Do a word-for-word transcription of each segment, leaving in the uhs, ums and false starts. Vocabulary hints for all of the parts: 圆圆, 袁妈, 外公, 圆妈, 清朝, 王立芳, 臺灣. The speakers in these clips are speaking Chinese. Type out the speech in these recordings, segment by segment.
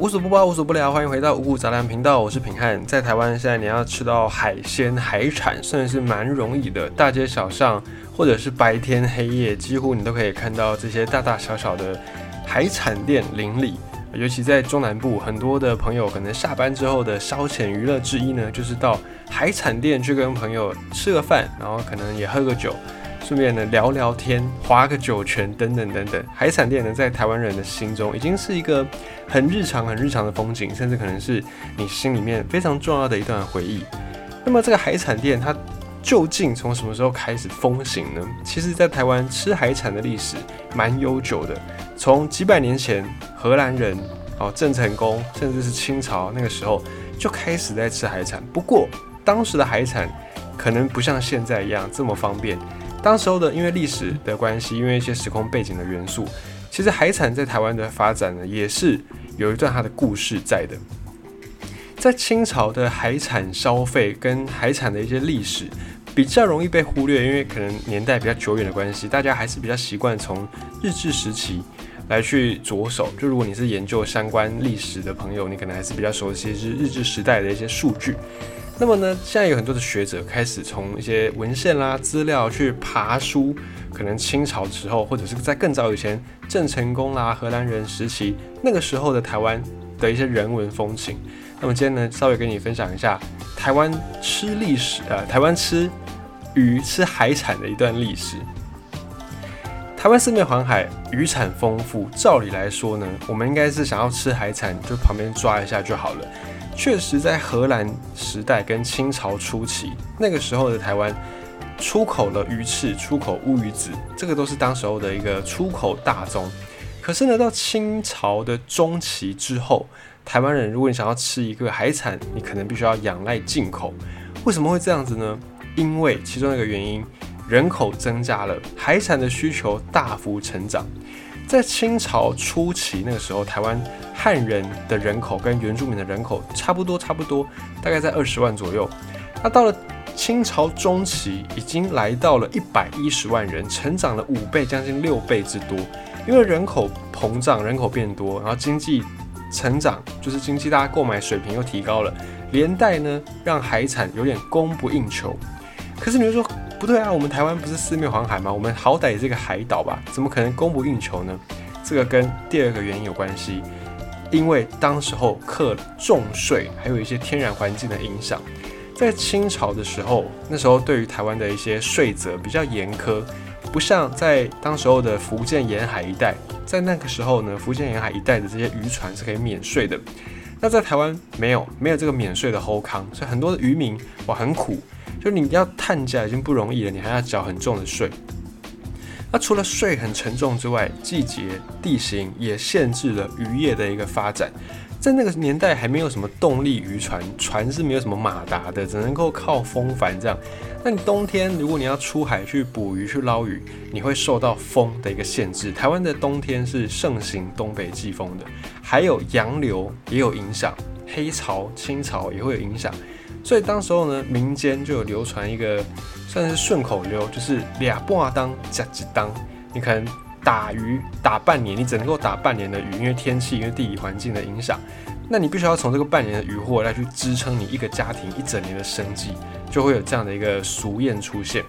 无所不包，无所不聊，欢迎回到五谷杂粮频道，我是品汉。在台湾，现在你要吃到海鲜、海产，算是蛮容易的。大街小巷，或者是白天黑夜，几乎你都可以看到这些大大小小的海产店林立。尤其在中南部，很多的朋友可能下班之后的消遣娱乐之一呢，就是到海产店去跟朋友吃个饭，然后可能也喝个酒。顺便呢聊聊天，划个酒泉，等等等等。海产店呢，在台湾人的心中已经是一个很日常、很日常的风景，甚至可能是你心里面非常重要的一段回忆。那么这个海产店，它究竟从什么时候开始风行呢？其实，在台湾吃海产的历史蛮悠久的，从几百年前荷兰人哦郑成功，甚至是清朝那个时候就开始在吃海产。不过，当时的海产可能不像现在一样这么方便。当时候的，因为历史的关系，因为一些时空背景的元素，其实海产在台湾的发展呢，也是有一段它的故事在的。在清朝的海产消费跟海产的一些历史，比较容易被忽略，因为可能年代比较久远的关系，大家还是比较习惯从日治时期来去着手。就如果你是研究相关历史的朋友，你可能还是比较熟悉是日治时代的一些数据。那么呢，现在有很多的学者开始从一些文献啦、资料去爬书，可能清朝之后，或者是在更早以前郑成功啦、荷兰人时期那个时候的台湾的一些人文风情。那么今天呢，稍微跟你分享一下台湾吃历史，呃，台湾吃鱼、吃海产的一段历史。台湾四面环海，渔产丰富，照理来说呢，我们应该是想要吃海产，就旁边抓一下就好了。确实在荷兰时代跟清朝初期，那个时候的台湾出口了鱼翅，出口乌鱼子，这个都是当时候的一个出口大宗。可是呢，到清朝的中期之后，台湾人如果你想要吃一个海产，你可能必须要仰赖进口。为什么会这样子呢？因为其中一个原因，人口增加了，海产的需求大幅成长。在清朝初期那个时候，台湾汉人的人口跟原住民的人口差不多差不多，大概在二十万左右。那到了清朝中期，已经来到了一百一十万人，成长了五倍，将近六倍之多。因为人口膨胀，人口变多，然后经济成长，就是经济大家购买水平又提高了，连带呢让海产有点供不应求。可是你会说，不对啊，我们台湾不是四面环海吗？我们好歹也是个海岛吧，怎么可能供不应求呢？这个跟第二个原因有关系，因为当时候课重税，还有一些天然环境的影响。在清朝的时候，那时候对于台湾的一些税则比较严苛，不像在当时候的福建沿海一带，在那个时候呢，福建沿海一带的这些渔船是可以免税的。那在台湾没有没有这个免税的后康，所以很多的渔民哇很苦。就你要探家已经不容易了，你还要缴很重的税。那除了税很沉重之外，季节、地形也限制了渔业的一个发展。在那个年代还没有什么动力渔船，船是没有什么马达的，只能够靠风帆这样。那你冬天如果你要出海去捕鱼、去捞鱼，你会受到风的一个限制。台湾的冬天是盛行东北季风的，还有洋流也有影响，黑潮、清潮也会有影响。所以当时候呢，民间就有流传一个算是顺口溜，就是俩半当加几当。你可能打鱼打半年，你只能够打半年的鱼，因为天气、因为地理环境的影响，那你必须要从这个半年的渔获来去支撑你一个家庭一整年的生计，就会有这样的一个俗谚出现。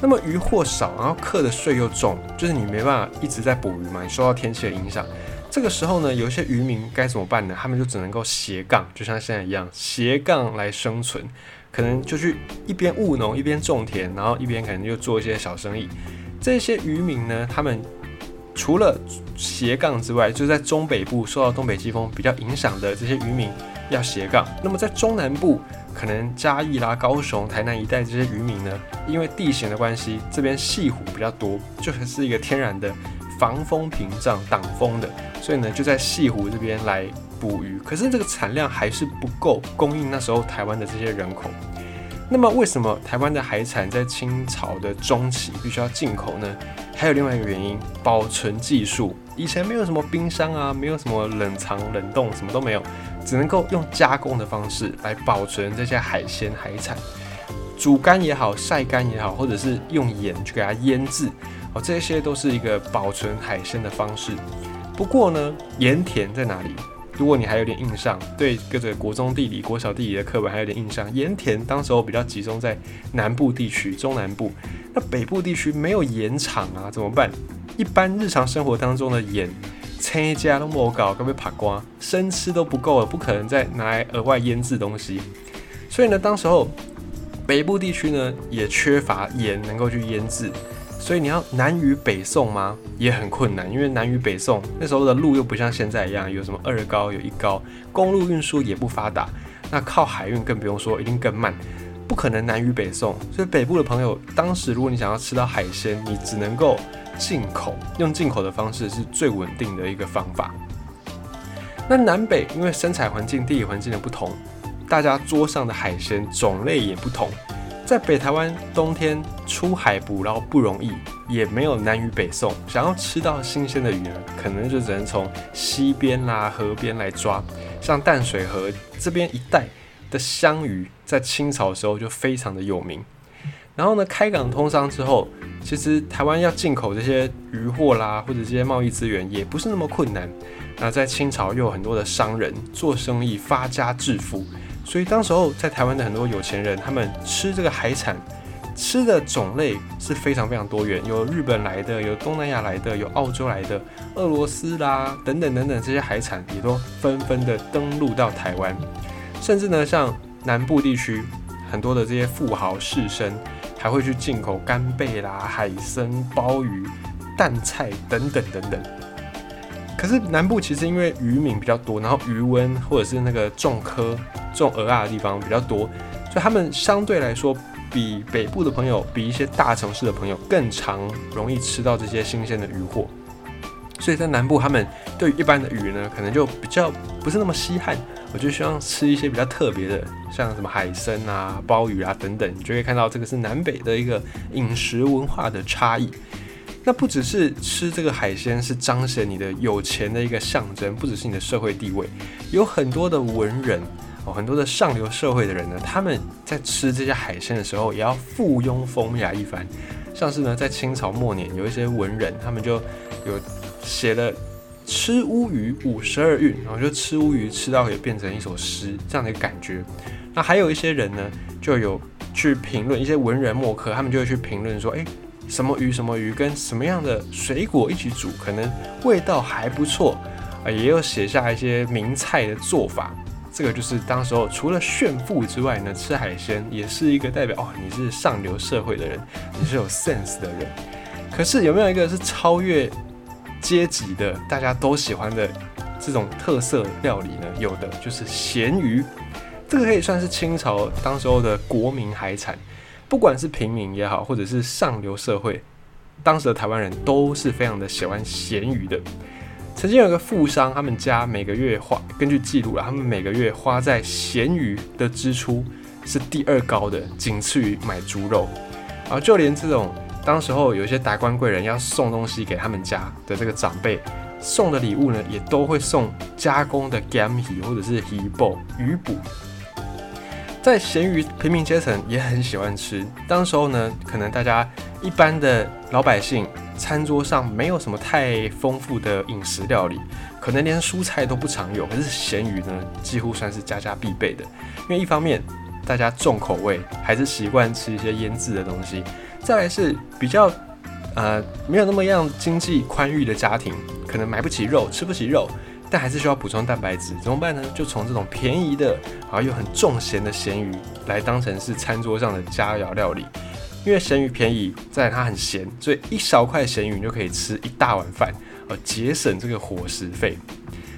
那么渔获少，然后课的税又重，就是你没办法一直在捕鱼嘛，你受到天气的影响。这个时候呢，有一些渔民该怎么办呢？他们就只能够斜杠，就像现在一样，斜杠来生存，可能就去一边务农，一边种田，然后一边可能就做一些小生意。这些渔民呢，他们除了斜杠之外，就在中北部受到东北季风比较影响的这些渔民要斜杠。那么在中南部，可能嘉义啦、高雄、台南一带这些渔民呢，因为地形的关系，这边潟湖比较多，就是一个天然的防风屏障挡风的，所以呢就在西湖这边来捕鱼，可是这个产量还是不够供应那时候台湾的这些人口。那么为什么台湾的海产在清朝的中期必须要进口呢？还有另外一个原因，保存技术。以前没有什么冰箱啊，没有什么冷藏冷冻，什么都没有，只能够用加工的方式来保存这些海鲜海产，煮干也好，晒干也好，或者是用盐去给它腌制。哦，这些都是一个保存海鲜的方式。不过呢，盐田在哪里？如果你还有点印象，对各个国中地理、国小地理的课本还有点印象，盐田当时候比较集中在南部地区、中南部。那北部地区没有盐场啊，怎么办？一般日常生活当中的盐，青家都没搞，该被扒光，生吃都不够了，不可能再拿来额外腌制东西。所以呢，当时候北部地区呢也缺乏盐能够去腌制。所以你要南与北送吗？也很困难，因为南与北送那时候的路又不像现在一样有什么二高有一高，公路运输也不发达，那靠海运更不用说，一定更慢，不可能南与北送。所以北部的朋友，当时如果你想要吃到海鲜，你只能够进口，用进口的方式是最稳定的一个方法。那南北因为生产环境、地理环境的不同，大家桌上的海鲜种类也不同。在北台湾冬天出海捕捞不容易，也没有南与北送，想要吃到新鲜的鱼呢，可能就只能从溪边啦、河边来抓。像淡水河这边一带的香鱼，在清朝的时候就非常的有名。然后呢，开港通商之后，其实台湾要进口这些渔货啦，或者这些贸易资源也不是那么困难。那在清朝又有很多的商人做生意发家致富。所以当时候在台湾的很多有钱人，他们吃这个海产，吃的种类是非常非常多元，有日本来的，有东南亚来的，有澳洲来的，俄罗斯啦等等等等，这些海产也都纷纷的登陆到台湾。甚至呢，像南部地区很多的这些富豪士绅，还会去进口干贝啦、海参、鲍鱼、淡菜等等等等。可是南部其实因为渔民比较多，然后渔温或者是那个种科种蚵仔的地方比较多，所以他们相对来说比北部的朋友，比一些大城市的朋友更常容易吃到这些新鲜的渔获。所以在南部，他们对于一般的鱼呢，可能就比较不是那么稀罕，我就希望吃一些比较特别的，像什么海参啊、鲍鱼啊等等，你就会看到这个是南北的一个饮食文化的差异。那不只是吃这个海鲜是彰显你的有钱的一个象征，不只是你的社会地位，有很多的文人、哦、很多的上流社会的人呢，他们在吃这些海鲜的时候也要附庸风雅一番。像是呢，在清朝末年有一些文人，他们就有写了吃乌鱼五十二韵，然后就吃乌鱼吃到也变成一首诗，这样的一个感觉。那还有一些人呢，就有去评论，一些文人墨客他们就会去评论说，哎、欸什么鱼什么鱼跟什么样的水果一起煮，可能味道还不错、呃、也有写下一些名菜的做法。这个就是当时候除了炫富之外呢，吃海鲜也是一个代表哦，你是上流社会的人，你是有 sense 的人。可是有没有一个是超越阶级的，大家都喜欢的这种特色料理呢？有的就是咸鱼，这个可以算是清朝当时候的国民海产。不管是平民也好，或者是上流社会，当时的台湾人都是非常的喜欢咸鱼的。曾经有一个富商，他们家每个月花，根据记录啦，他们每个月花在咸鱼的支出是第二高的，仅次于买猪肉。而就连这种当时候有一些达官贵人要送东西给他们家的这个长辈，送的礼物呢，也都会送加工的咸鱼或者是鱼脯鱼补。在咸鱼，平民阶层也很喜欢吃。当时候呢，可能大家一般的老百姓餐桌上没有什么太丰富的饮食料理，可能连蔬菜都不常有。可是咸鱼呢，几乎算是家家必备的。因为一方面大家重口味，还是习惯吃一些腌制的东西；再来是比较呃没有那么样经济宽裕的家庭，可能买不起肉，吃不起肉。但还是需要补充蛋白质，怎么办呢？就从这种便宜的，然后又很重咸的咸鱼来当成是餐桌上的佳肴料理。因为咸鱼便宜，再来它很咸，所以一小块咸鱼你就可以吃一大碗饭，而节省这个伙食费。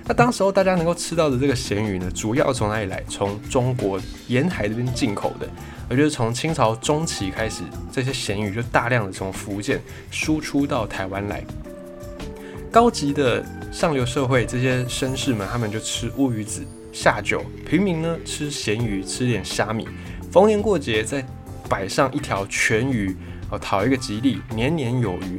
那当时候大家能够吃到的这个咸鱼呢，主要从哪里来？从中国沿海这边进口的，而就是从清朝中期开始，这些咸鱼就大量的从福建输出到台湾来。高级的上流社会这些绅士们，他们就吃乌鱼子下酒；平民呢吃咸鱼，吃点虾米。逢年过节再摆上一条全鱼，哦，讨一个吉利，年年有余。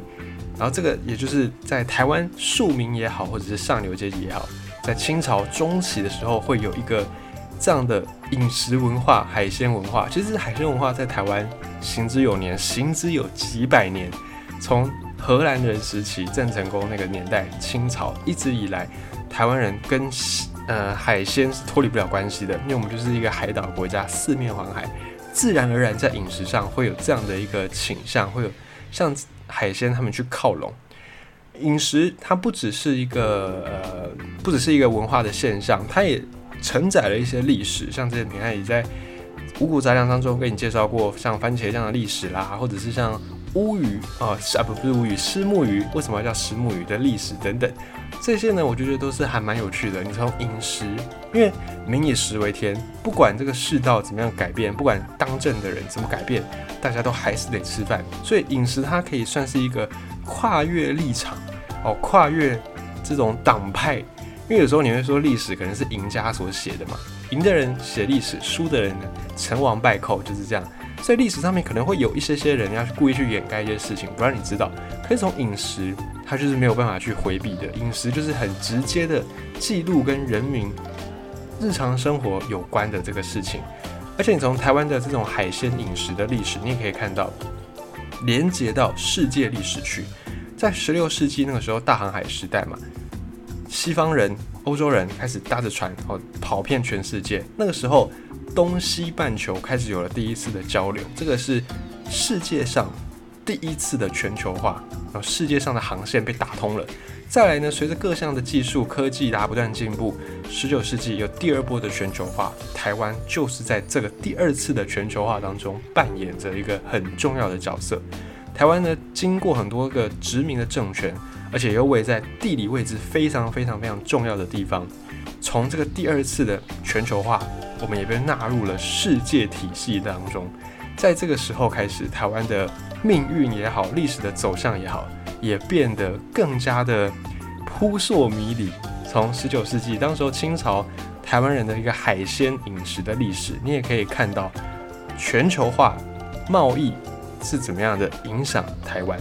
然后这个也就是在台湾庶民也好，或者是上流阶级也好，在清朝中期的时候会有一个这样的饮食文化、海鲜文化。其实海鲜文化在台湾行之有年，行之有几百年，从荷兰人时期郑成功那个年代，清朝一直以来台湾人跟呃海鲜是脱离不了关系的，因为我们就是一个海岛国家，四面环海，自然而然在饮食上会有这样的一个倾向，会有像海鲜他们去靠拢。饮食它不只是一个呃不只是一个文化的现象，它也承载了一些历史，像这些平台也在五谷杂粮当中跟你介绍过，像番茄酱的历史啦，或者是像乌鱼、呃、啊不是乌鱼，虱目鱼，为什么要叫虱目鱼的历史等等，这些呢我就觉得都是还蛮有趣的。你从饮食，因为民以食为天，不管这个世道怎么样改变，不管当政的人怎么改变，大家都还是得吃饭，所以饮食它可以算是一个跨越立场、哦、跨越这种党派，因为有时候你会说历史可能是赢家所写的嘛，赢的人写历史，输的人呢成王败寇，就是这样。所以历史上面可能会有一些些人要故意去掩盖一些事情，不让你知道。可是从饮食，它就是没有办法去回避的。饮食就是很直接的记录跟人民日常生活有关的这个事情。而且你从台湾的这种海鲜饮食的历史，你也可以看到连接到世界历史去。在十六世纪那个时候，大航海时代嘛。西方人、欧洲人开始搭着船、哦、跑遍全世界。那个时候，东西半球开始有了第一次的交流，这个是世界上第一次的全球化，然后世界上的航线被打通了。再来呢，随着各项的技术、科技啦不断进步，十九世纪有第二波的全球化，台湾就是在这个第二次的全球化当中扮演着一个很重要的角色。台湾呢，经过很多个殖民的政权。而且又位在地理位置非常非常非常重要的地方，从这个第二次的全球化，我们也被纳入了世界体系当中。在这个时候开始，台湾的命运也好，历史的走向也好，也变得更加的扑朔迷离。从十九世纪，当时候清朝台湾人的一个海鲜饮食的历史，你也可以看到全球化贸易是怎么样的影响台湾。